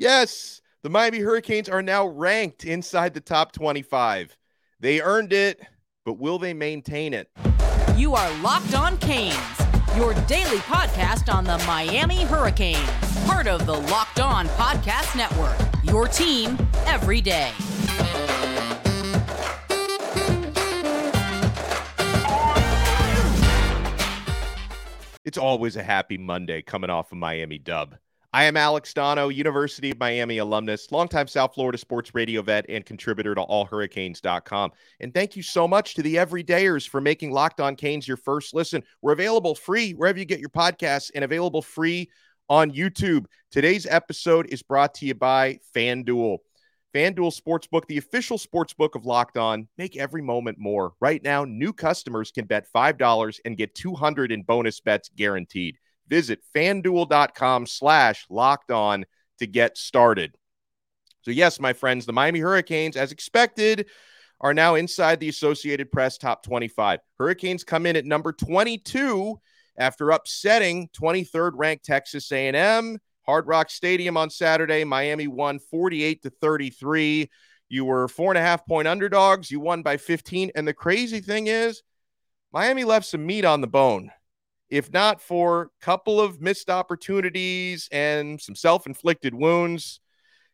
Yes, the Miami Hurricanes are now ranked inside the top 25. They earned it, but will they maintain it? You are Locked On Canes, your daily podcast on the Miami Hurricanes, part of the Locked On Podcast Network, your team every day. It's always a happy Monday coming off a Miami dub. I am Alex Dono, University of Miami alumnus, longtime South Florida sports radio vet, and contributor to allhurricanes.com. And thank you so much to the everydayers for making Locked On Canes your first listen. We're available free wherever you get your podcasts and available free on YouTube. Today's episode is brought to you by FanDuel. FanDuel Sportsbook, the official sportsbook of Locked On. Make every moment more. Right now, new customers can bet $5 and get $200 in bonus bets guaranteed. Visit FanDuel.com/LockedOn to get started. So yes, my friends, the Miami Hurricanes, as expected, are now inside the Associated Press top 25. Hurricanes come in at number 22 after upsetting 23rd-ranked Texas A&M. Hard Rock Stadium on Saturday, Miami won 48-33. You were 4.5-point underdogs. You won by 15. And the crazy thing is, Miami left some meat on the bone. If not for a couple of missed opportunities and some self-inflicted wounds,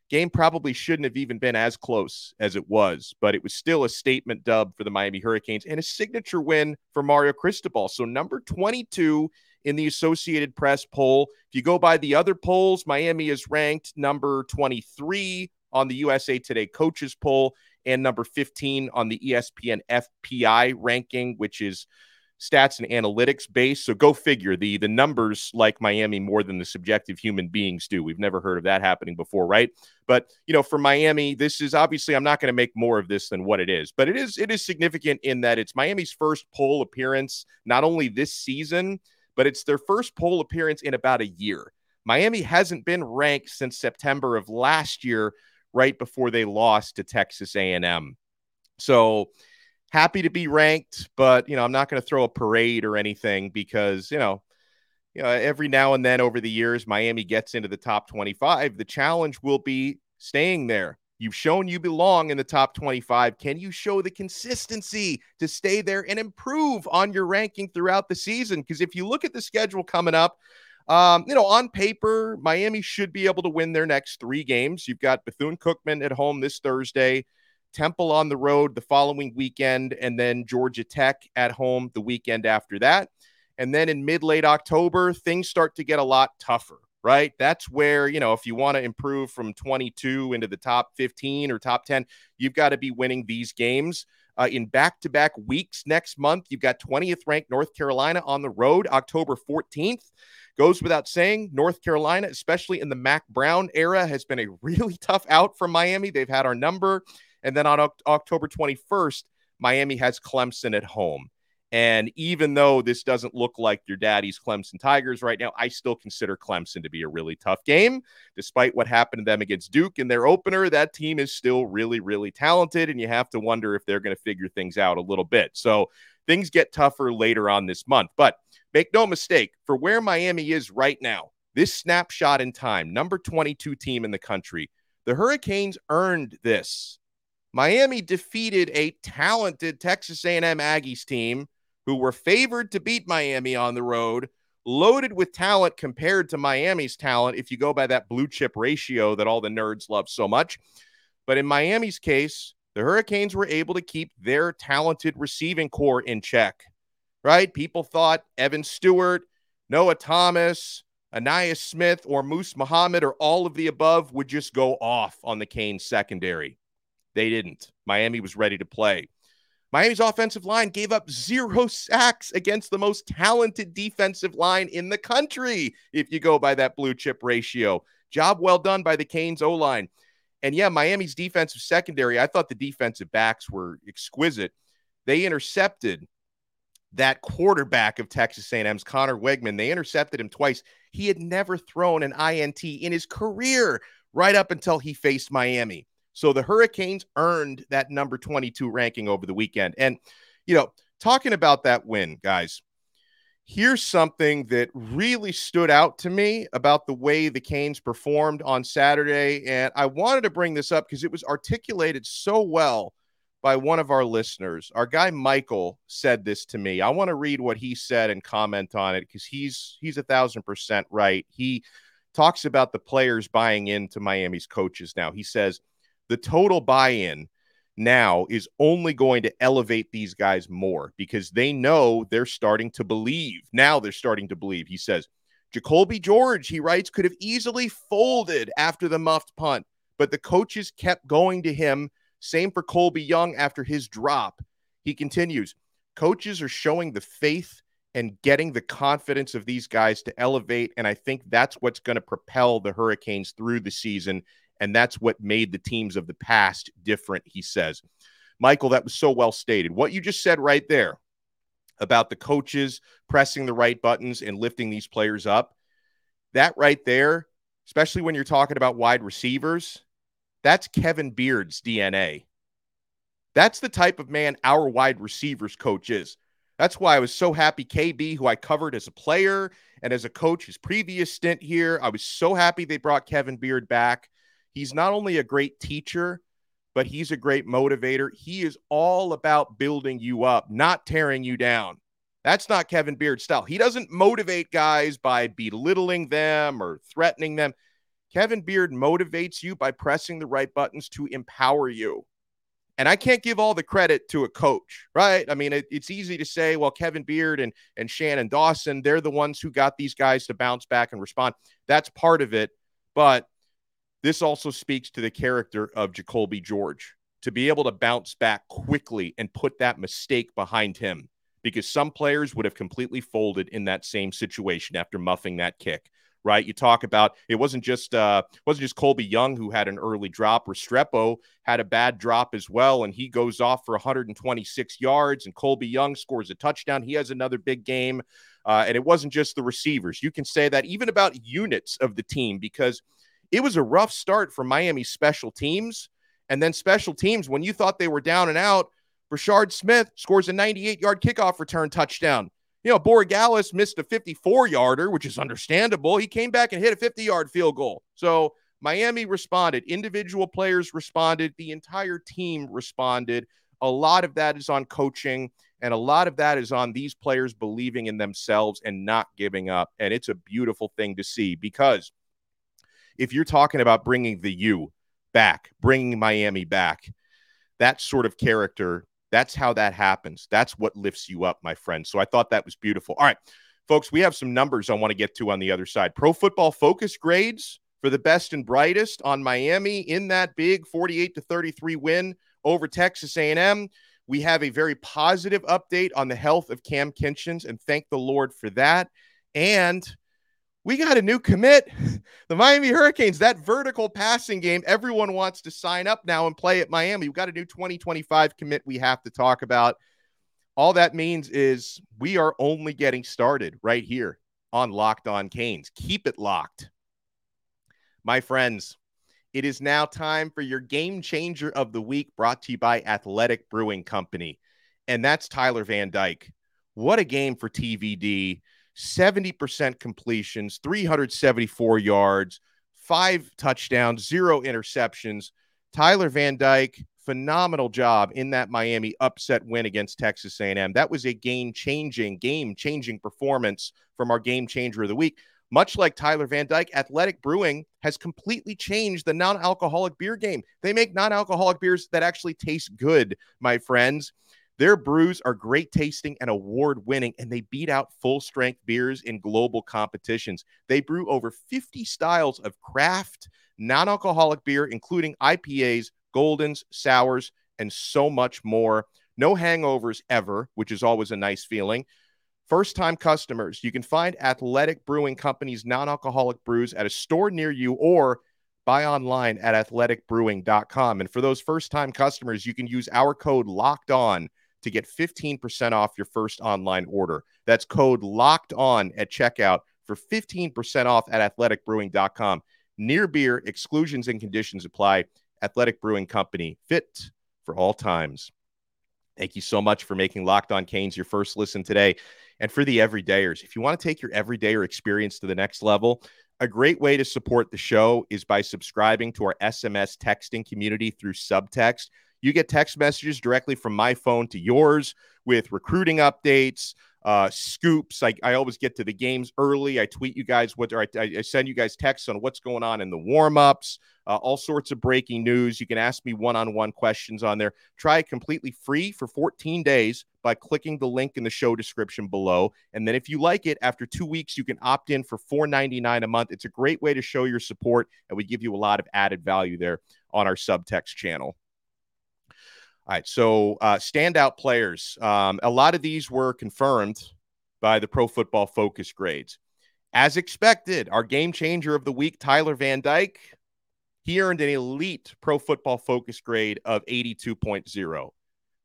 game probably shouldn't have even been as close as it was. But it was still a statement dub for the Miami Hurricanes and a signature win for Mario Cristobal. So number 22 in the Associated Press poll. If you go by the other polls, Miami is ranked number 23 on the USA Today coaches poll and number 15 on the ESPN FPI ranking, which is stats and analytics based. So go figure, the numbers like Miami more than the subjective human beings do. We've never heard of that happening before, right? But, you know, for Miami, this is obviously, I'm not going to make more of this than what it is, but it is significant in that it's Miami's first poll appearance, not only this season, but it's their first poll appearance in about a year. Miami hasn't been ranked since September of last year, right before they lost to Texas A&M. So happy to be ranked, but, you know, I'm not going to throw a parade or anything because, you know, every now and then over the years, Miami gets into the top 25. The challenge will be staying there. You've shown you belong in the top 25. Can you show the consistency to stay there and improve on your ranking throughout the season? Because if you look at the schedule coming up, on paper, Miami should be able to win their next three games. You've got Bethune-Cookman at home this Thursday, Temple on the road the following weekend, and then Georgia Tech at home the weekend after that. And then in mid-late October, things start to get a lot tougher, right? That's where, you know, if you want to improve from 22 into the top 15 or top 10, you've got to be winning these games. In back-to-back weeks next month, you've got 20th-ranked North Carolina on the road, October 14th. Goes without saying, North Carolina, especially in the Mack Brown era, has been a really tough out for Miami. They've had our number. And then on October 21st, Miami has Clemson at home. And even though this doesn't look like your daddy's Clemson Tigers right now, I still consider Clemson to be a really tough game. Despite what happened to them against Duke in their opener, that team is still really, really talented. And you have to wonder if they're going to figure things out a little bit. So things get tougher later on this month. But make no mistake, for where Miami is right now, this snapshot in time, number 22 team in the country, the Hurricanes earned this. Miami defeated a talented Texas A&M Aggies team who were favored to beat Miami on the road, loaded with talent compared to Miami's talent, if you go by that blue chip ratio that all the nerds love so much. But in Miami's case, the Hurricanes were able to keep their talented receiving core in check, right? People thought Evan Stewart, Noah Thomas, Aniah Smith, or Moose Muhammad, or all of the above would just go off on the Canes secondary. They didn't. Miami was ready to play. Miami's offensive line gave up 0 sacks against the most talented defensive line in the country, if you go by that blue chip ratio. Job well done by the Canes O-line. And yeah, Miami's defensive secondary, I thought the defensive backs were exquisite. They intercepted that quarterback of Texas A&M's, Connor Wegman. They intercepted him twice. He had never thrown an INT in his career right up until he faced Miami. So the Hurricanes earned that number 22 ranking over the weekend. And, you know, talking about that win, guys, here's something that really stood out to me about the way the Canes performed on Saturday. And I wanted to bring this up because it was articulated so well by one of our listeners. Our guy Michael said this to me. I want to read what he said and comment on it because he's 1,000% right. He talks about the players buying into Miami's coaches now. He says, the total buy-in now is only going to elevate these guys more because they know they're starting to believe. Now they're starting to believe. He says, Jacolby George, he writes, could have easily folded after the muffed punt, but the coaches kept going to him. Same for Colby Young after his drop. He continues, coaches are showing the faith and getting the confidence of these guys to elevate, and I think that's what's going to propel the Hurricanes through the season. And that's what made the teams of the past different, he says. Michael, that was so well stated. What you just said right there about the coaches pressing the right buttons and lifting these players up, that right there, especially when you're talking about wide receivers, that's Kevin Beard's DNA. That's the type of man our wide receivers coach is. That's why I was so happy KB, who I covered as a player and as a coach, his previous stint here, I was so happy they brought Kevin Beard back. He's not only a great teacher, but he's a great motivator. He is all about building you up, not tearing you down. That's not Kevin Beard's style. He doesn't motivate guys by belittling them or threatening them. Kevin Beard motivates you by pressing the right buttons to empower you. And I can't give all the credit to a coach, right? I mean, it's easy to say, well, Kevin Beard and Shannon Dawson, they're the ones who got these guys to bounce back and respond. That's part of it, but this also speaks to the character of Jacolby George, to be able to bounce back quickly and put that mistake behind him, because some players would have completely folded in that same situation after muffing that kick, right? You talk about it wasn't just Colby Young who had an early drop. Restrepo had a bad drop as well, and he goes off for 126 yards, and Colby Young scores a touchdown. He has another big game, and it wasn't just the receivers. You can say that even about units of the team, because it was a rough start for Miami's special teams. And then special teams, when you thought they were down and out, Breshard Smith scores a 98-yard kickoff return touchdown. You know, Borregalis missed a 54-yarder, which is understandable. He came back and hit a 50-yard field goal. So Miami responded. Individual players responded. The entire team responded. A lot of that is on coaching, and a lot of that is on these players believing in themselves and not giving up. And it's a beautiful thing to see, because if you're talking about bringing the U back, bringing Miami back, that sort of character, that's how that happens. That's what lifts you up, my friend. So I thought that was beautiful. All right, folks, we have some numbers I want to get to on the other side. Pro Football Focus grades for the best and brightest on Miami in that big 48-33 win over Texas A&M. We have a very positive update on the health of Cam Kinchens, and thank the Lord for that. And we got a new commit, the Miami Hurricanes, that vertical passing game. Everyone wants to sign up now and play at Miami. We've got a new 2025 commit we have to talk about. All that means is we are only getting started right here on Locked On Canes. Keep it locked. My friends, it is now time for your Game Changer of the Week, brought to you by Athletic Brewing Company. And that's Tyler Van Dyke. What a game for TVD. 70% completions, 374 yards, 5 touchdowns, 0 interceptions. Tyler Van Dyke, phenomenal job in that Miami upset win against Texas A&M. That was a game-changing performance from our Game Changer of the Week. Much like Tyler Van Dyke, Athletic Brewing has completely changed the non-alcoholic beer game. They make non-alcoholic beers that actually taste good, my friends. Their brews are great tasting and award-winning, and they beat out full-strength beers in global competitions. They brew over 50 styles of craft, non-alcoholic beer, including IPAs, Goldens, Sours, and so much more. No hangovers ever, which is always a nice feeling. First-time customers, you can find Athletic Brewing Company's non-alcoholic brews at a store near you, or buy online at athleticbrewing.com. And for those first-time customers, you can use our code LOCKEDON to get 15% off your first online order. That's code locked on at checkout for 15% off at athleticbrewing.com. Near beer, exclusions and conditions apply. Athletic Brewing Company, fit for all times. Thank you so much for making Locked On Canes your first listen today. and for the everydayers. If you want to take your everydayer experience to the next level, a great way to support the show is by subscribing to our SMS texting community through Subtext. You get text messages directly from my phone to yours with recruiting updates, scoops. I always get to the games early. I tweet you guys what, or I send you guys texts on what's going on in the warm-ups, all sorts of breaking news. You can ask me one-on-one questions on there. Try it completely free for 14 days by clicking the link in the show description below. And then if you like it, after 2 weeks, you can opt in for $4.99 a month. It's a great way to show your support, and we give you a lot of added value there on our Subtext channel. All right, so standout players. A lot of these were confirmed by the Pro Football Focus grades. As expected, our game changer of the week, Tyler Van Dyke, he earned an elite Pro Football Focus grade of 82.0.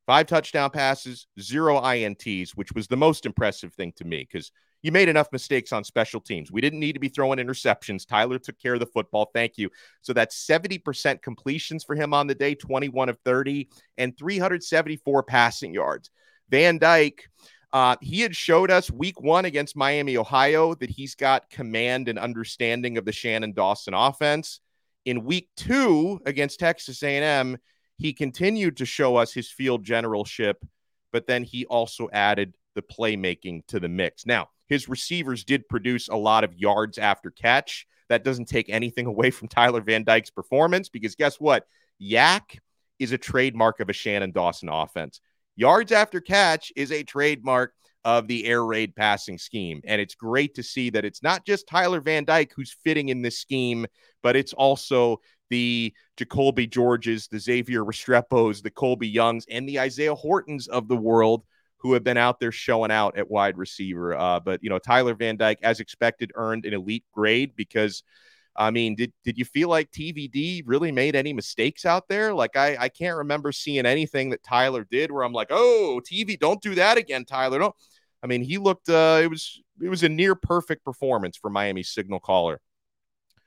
5 touchdown passes, 0 INTs, which was the most impressive thing to me because you made enough mistakes on special teams. We didn't need to be throwing interceptions. Tyler took care of the football. Thank you. So that's 70% completions for him on the day, 21 of 30, and 374 passing yards. Van Dyke, he had showed us week 1 against Miami, Ohio, that he's got command and understanding of the Shannon Dawson offense. In week 2 against Texas A&M, he continued to show us his field generalship, but then he also added the playmaking to the mix. Now, his receivers did produce a lot of yards after catch. That doesn't take anything away from Tyler Van Dyke's performance because guess what? Yak is a trademark of a Shannon Dawson offense. Yards after catch is a trademark of the air raid passing scheme. And it's great to see that it's not just Tyler Van Dyke who's fitting in this scheme, but it's also the Jacolby Georges, the Xavier Restrepos, the Colby Youngs, and the Isaiah Hortons of the world who have been out there showing out at wide receiver. But, you know, Tyler Van Dyke, as expected, earned an elite grade because, I mean, did you feel like TVD really made any mistakes out there? Like, I can't remember seeing anything that Tyler did where I'm like, oh, TV, don't do that again, Tyler. Don't. I mean, he looked, it was a near perfect performance for Miami's signal caller.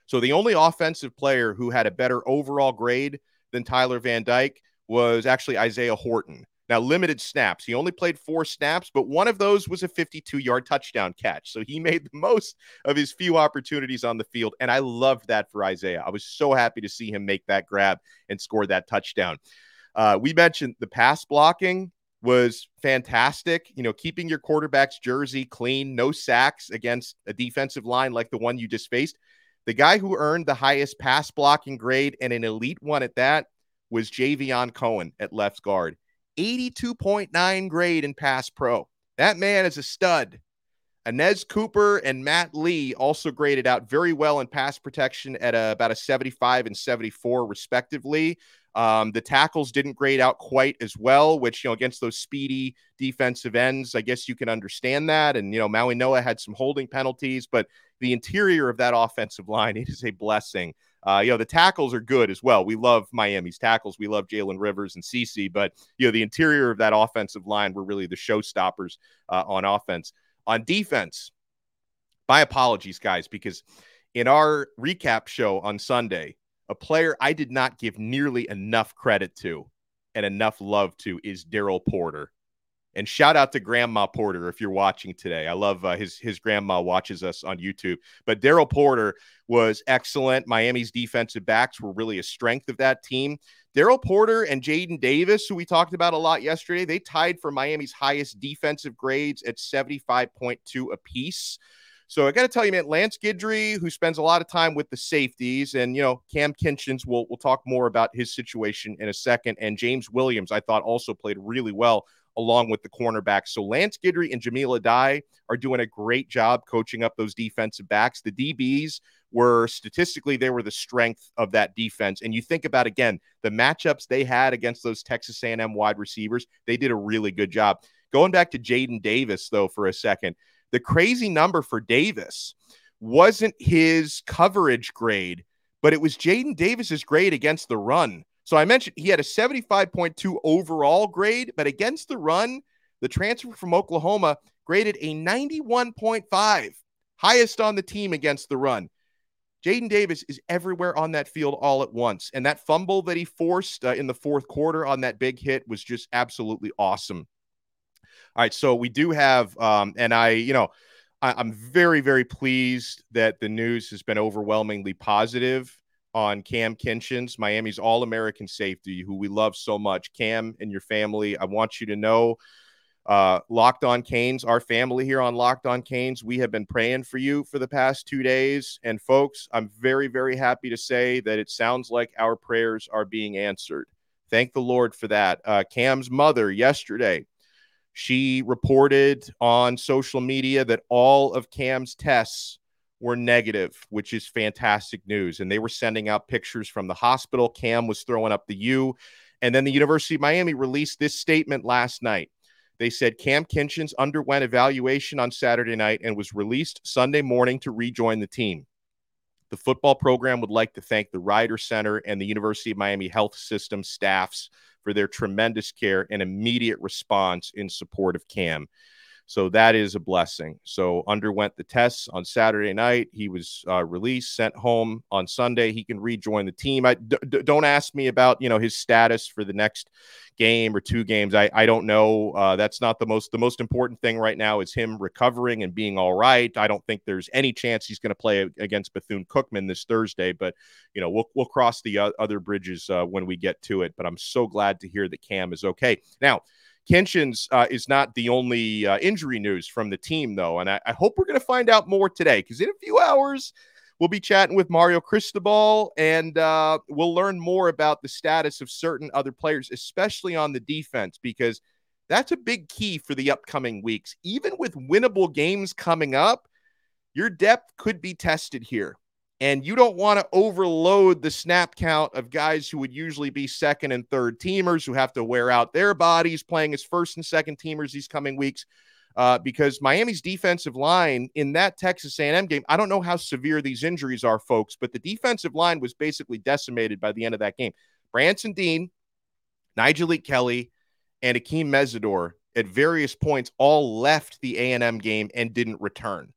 So the only offensive player who had a better overall grade than Tyler Van Dyke was actually Isaiah Horton. Now, limited snaps. He only played 4 snaps, but one of those was a 52-yard touchdown catch. So he made the most of his few opportunities on the field, and I loved that for Isaiah. I was so happy to see him make that grab and score that touchdown. We mentioned the pass blocking was fantastic. You know, keeping your quarterback's jersey clean, no sacks against a defensive line like the one you just faced. The guy who earned the highest pass blocking grade and an elite one at that was Javion Cohen at left guard. 82.9 grade in pass pro. That man is a stud. Inez Cooper and Matt Lee also graded out very well in pass protection at about a 75 and 74 respectively. The tackles didn't grade out quite as well, which, you know, against those speedy defensive ends, I guess you can understand that. And, you know, Maui Noah had some holding penalties, but the interior of that offensive line, it is a blessing. You know, the tackles are good as well. We love Miami's tackles. We love Jalen Rivers and CeCe, but, you know, the interior of that offensive line were really the showstoppers on offense. On defense, my apologies, guys, because in our recap show on Sunday, a player I did not give nearly enough credit to and enough love to is Daryl Porter. And shout out to Grandma Porter if you're watching today. I love his grandma watches us on YouTube. But Daryl Porter was excellent. Miami's defensive backs were really a strength of that team. Daryl Porter and Jaden Davis, who we talked about a lot yesterday, they tied for Miami's highest defensive grades at 75.2 apiece. So I got to tell you, man, Lance Guidry, who spends a lot of time with the safeties, and, you know, Cam Kinchens, we'll talk more about his situation in a second, and James Williams, I thought, also played really well along with the cornerbacks. So Lance Guidry and Jamil Adai are doing a great job coaching up those defensive backs. The DBs were, statistically, they were the strength of that defense. And you think about, again, the matchups they had against those Texas A&M wide receivers, they did a really good job. Going back to Jaden Davis, though, for a second, the crazy number for Davis wasn't his coverage grade, but it was Jaden Davis's grade against the run. So I mentioned he had a 75.2 overall grade, but against the run, the transfer from Oklahoma graded a 91.5, highest on the team against the run. Jaden Davis is everywhere on that field all at once, and that fumble that he forced in the fourth quarter on that big hit was just absolutely awesome. All right, so we do have, and I'm very, very pleased that the news has been overwhelmingly positive on Cam Kinchens, Miami's All-American safety, who we love so much. Cam and your family, I want you to know, Locked On Canes, our family here on Locked On Canes, we have been praying for you for the past 2 days. And folks, I'm very, very happy to say that it sounds like our prayers are being answered. Thank the Lord for that. Cam's mother yesterday, she reported on social media that all of Cam's tests were negative, which is fantastic news. And they were sending out pictures from the hospital. Cam was throwing up the U. And then the University of Miami released this statement last night. They said Cam Kinchens underwent evaluation on Saturday night and was released Sunday morning to rejoin the team. The football program would like to thank the Ryder Center and the University of Miami Health System staffs for their tremendous care and immediate response in support of Cam. So that is a blessing. So underwent the tests on Saturday night. He was released, sent home on Sunday. He can rejoin the team. Don't ask me about, his status for the next game or two games. I don't know. That's not the most important thing right now is him recovering and being all right. I don't think there's any chance he's going to play against Bethune-Cookman this Thursday, but we'll cross the other bridges when we get to it. But I'm so glad to hear that Cam is okay. Now, Kinchens is not the only injury news from the team, though, and I hope we're going to find out more today, because in a few hours we'll be chatting with Mario Cristobal, and we'll learn more about the status of certain other players, especially on the defense, because that's a big key for the upcoming weeks. Even with winnable games coming up, your depth could be tested here. And you don't want to overload the snap count of guys who would usually be second and third teamers who have to wear out their bodies playing as first and second teamers these coming weeks, because Miami's defensive line in that Texas A&M game, I don't know how severe these injuries are, folks, but the defensive line was basically decimated by the end of that game. Branson Dean, Nigel Kelly, and Akeem Mesidor at various points all left the A&M game and didn't return.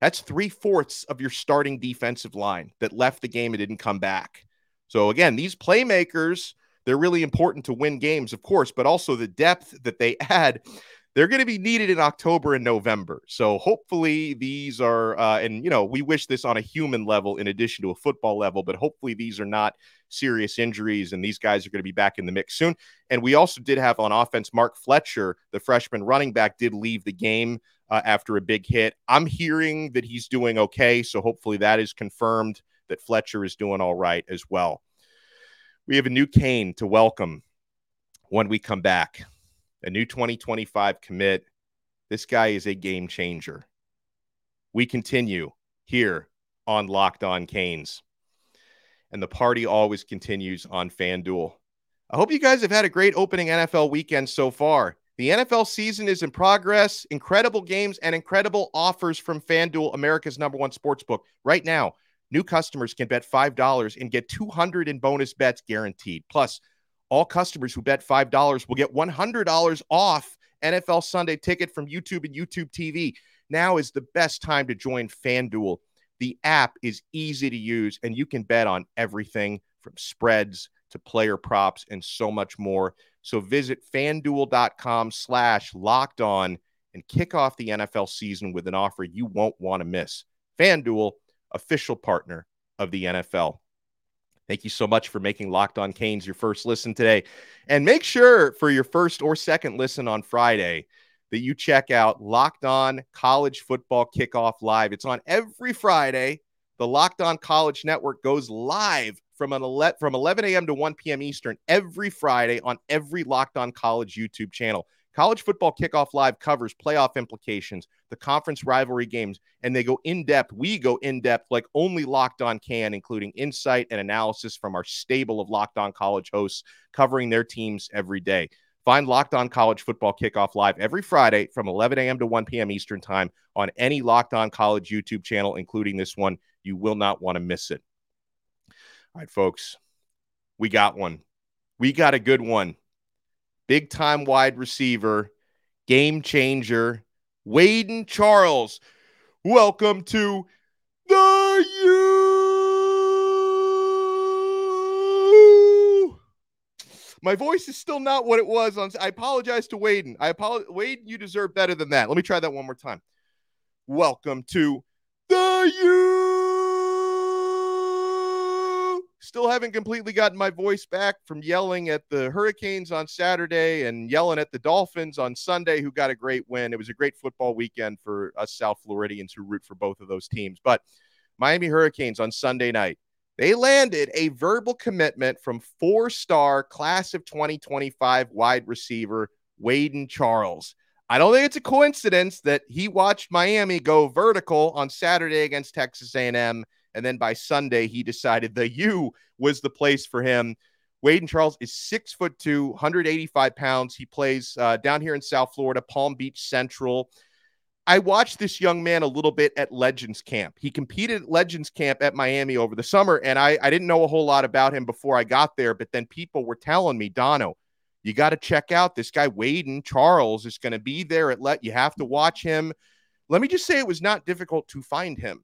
That's 3/4 of your starting defensive line that left the game and didn't come back. So again, these playmakers, they're really important to win games, of course, but also the depth that they add, they're going to be needed in October and November. So hopefully these are, we wish this on a human level in addition to a football level, but hopefully these are not serious injuries and these guys are going to be back in the mix soon. And we also did have on offense, Mark Fletcher, the freshman running back, did leave the game after a big hit. I'm hearing that he's doing okay, so hopefully that is confirmed, that Fletcher is doing all right as well. We have a new Cane to welcome when we come back, a new 2025 commit. This guy is a game changer. We continue here on Locked On Canes, and the party always continues on FanDuel. I hope you guys have had a great opening NFL weekend so far. The NFL season is in progress. Incredible games and incredible offers from FanDuel, America's #1 sportsbook. Right now, new customers can bet $5 and get $200 in bonus bets guaranteed. Plus, all customers who bet $5 will get $100 off NFL Sunday Ticket from YouTube and YouTube TV. Now is the best time to join FanDuel. The app is easy to use, and you can bet on everything from spreads to player props and so much more. So visit FanDuel.com/LockedOn and kick off the NFL season with an offer you won't want to miss. FanDuel, official partner of the NFL. Thank you so much for making Locked On Canes your first listen today. And make sure for your first or second listen on Friday that you check out Locked On College Football Kickoff Live. It's on every Friday. The Locked On College Network goes live from 11 a.m. to 1 p.m. Eastern every Friday on every Locked On College YouTube channel. College Football Kickoff Live covers playoff implications, the conference rivalry games, and they go in-depth. We go in-depth like only Locked On can, including insight and analysis from our stable of Locked On College hosts covering their teams every day. Find Locked On College Football Kickoff Live every Friday from 11 a.m. to 1 p.m. Eastern Time on any Locked On College YouTube channel, including this one. You will not want to miss it. All right, folks, we got one. We got a good one. Big-time wide receiver, game changer, Wayden Charles. Welcome to the U. My voice is still not what it was. I apologize to Wayden. Wayden, you deserve better than that. Let me try that one more time. Welcome to the U. Still haven't completely gotten my voice back from yelling at the Hurricanes on Saturday and yelling at the Dolphins on Sunday, who got a great win. It was a great football weekend for us South Floridians who root for both of those teams. But Miami Hurricanes on Sunday night, they landed a verbal commitment from four-star class of 2025 wide receiver Wayden Charles. I don't think it's a coincidence that he watched Miami go vertical on Saturday against Texas A&M, and then by Sunday he decided the U was the place for him. Wayden Charles is 6'2", 185 pounds. He plays down here in South Florida, Palm Beach Central. I watched this young man a little bit at Legends Camp. He competed at Legends Camp at Miami over the summer, and I didn't know a whole lot about him before I got there, but then people were telling me, Dono, you got to check out this guy, Wayden Charles, is going to be there. You have to watch him. Let me just say it was not difficult to find him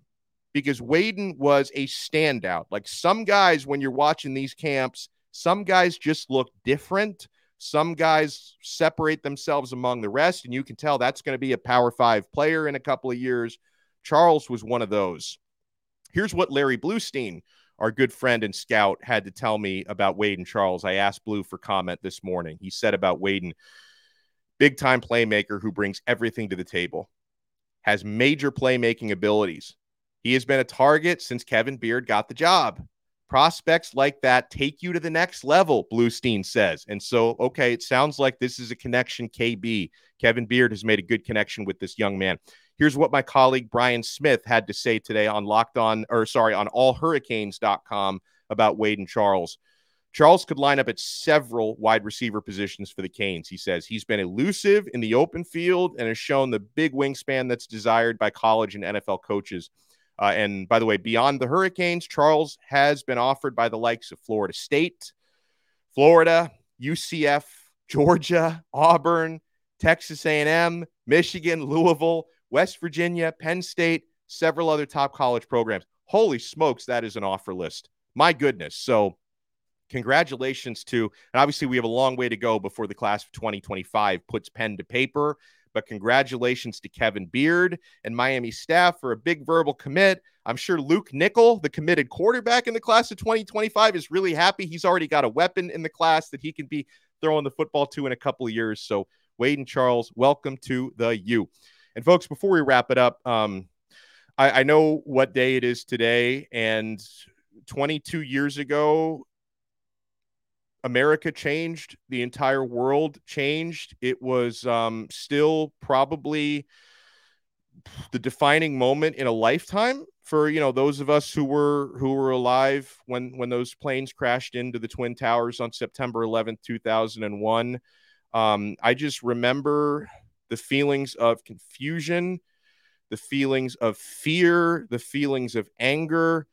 because Wayden was a standout. Like some guys, when you're watching these camps, some guys just look different. Some guys separate themselves among the rest, and you can tell that's going to be a Power 5 player in a couple of years. Charles was one of those. Here's what Larry Bluestein, our good friend and scout, had to tell me about Wayden Charles. I asked Blue for comment this morning. He said about Wayden, big-time playmaker who brings everything to the table, has major playmaking abilities. He has been a target since Kevin Beard got the job. Prospects like that take you to the next level, Bluestein says. And so, okay, it sounds like this is a connection, KB. Kevin Beard has made a good connection with this young man. Here's what my colleague Brian Smith had to say today on allhurricanes.com about Wayden Charles. Charles could line up at several wide receiver positions for the Canes, he says. He's been elusive in the open field and has shown the big wingspan that's desired by college and NFL coaches. And by the way, beyond the Hurricanes, Charles has been offered by the likes of Florida State, Florida, UCF, Georgia, Auburn, Texas A&M, Michigan, Louisville, West Virginia, Penn State, several other top college programs. Holy smokes, that is an offer list. My goodness. So congratulations to, and obviously we have a long way to go before the class of 2025 puts pen to paper. But congratulations to Kevin Beard and Miami staff for a big verbal commit. I'm sure Luke Nickell, the committed quarterback in the class of 2025, is really happy. He's already got a weapon in the class that he can be throwing the football to in a couple of years. So Wayden Charles, welcome to the U. And folks, before we wrap it up, I know what day it is today, and 22 years ago, America changed. The entire world changed. It was still probably the defining moment in a lifetime for, you know, those of us who were alive when those planes crashed into the Twin Towers on September 11th, 2001. I just remember the feelings of confusion, the feelings of fear, the feelings of anger,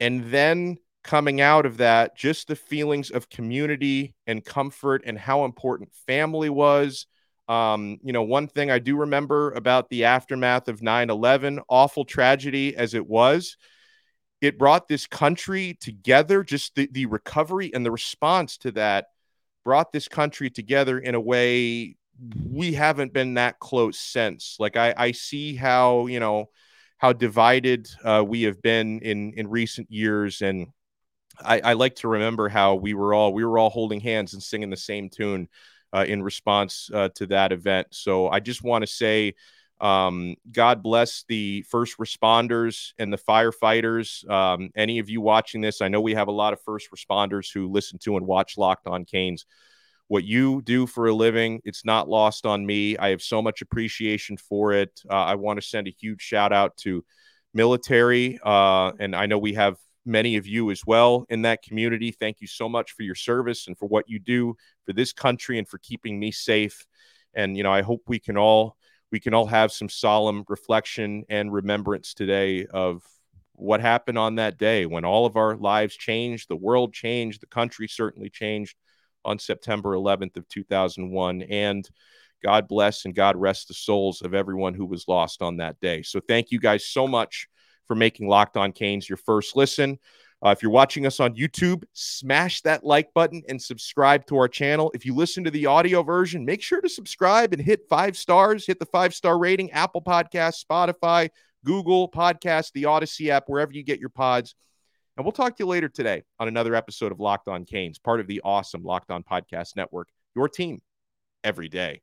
and then coming out of that, just the feelings of community and comfort and how important family was. You know, one thing I do remember about the aftermath of 9/11, awful tragedy as it was, it brought this country together. Just the recovery and the response to that brought this country together in a way we haven't been that close since. Like I see how, you know, how divided we have been in recent years, and I like to remember how we were all holding hands and singing the same tune in response to that event. So I just want to say God bless the first responders and the firefighters. Any of you watching this, I know we have a lot of first responders who listen to and watch Locked On Canes. What you do for a living, it's not lost on me. I have so much appreciation for it. I want to send a huge shout out to military, and I know we have many of you as well in that community. Thank you so much for your service and for what you do for this country and for keeping me safe. And, you know, I hope we can all have some solemn reflection and remembrance today of what happened on that day when all of our lives changed, the world changed, the country certainly changed on September 11th of 2001. And God bless and God rest the souls of everyone who was lost on that day. So thank you guys so much for making Locked On Canes your first listen. If you're watching us on YouTube, smash that like button and subscribe to our channel. If you listen to the audio version, make sure to subscribe and hit 5 stars. Hit the 5-star rating, Apple Podcasts, Spotify, Google Podcasts, the Odyssey app, wherever you get your pods. And we'll talk to you later today on another episode of Locked On Canes, part of the awesome Locked On Podcast Network, your team every day.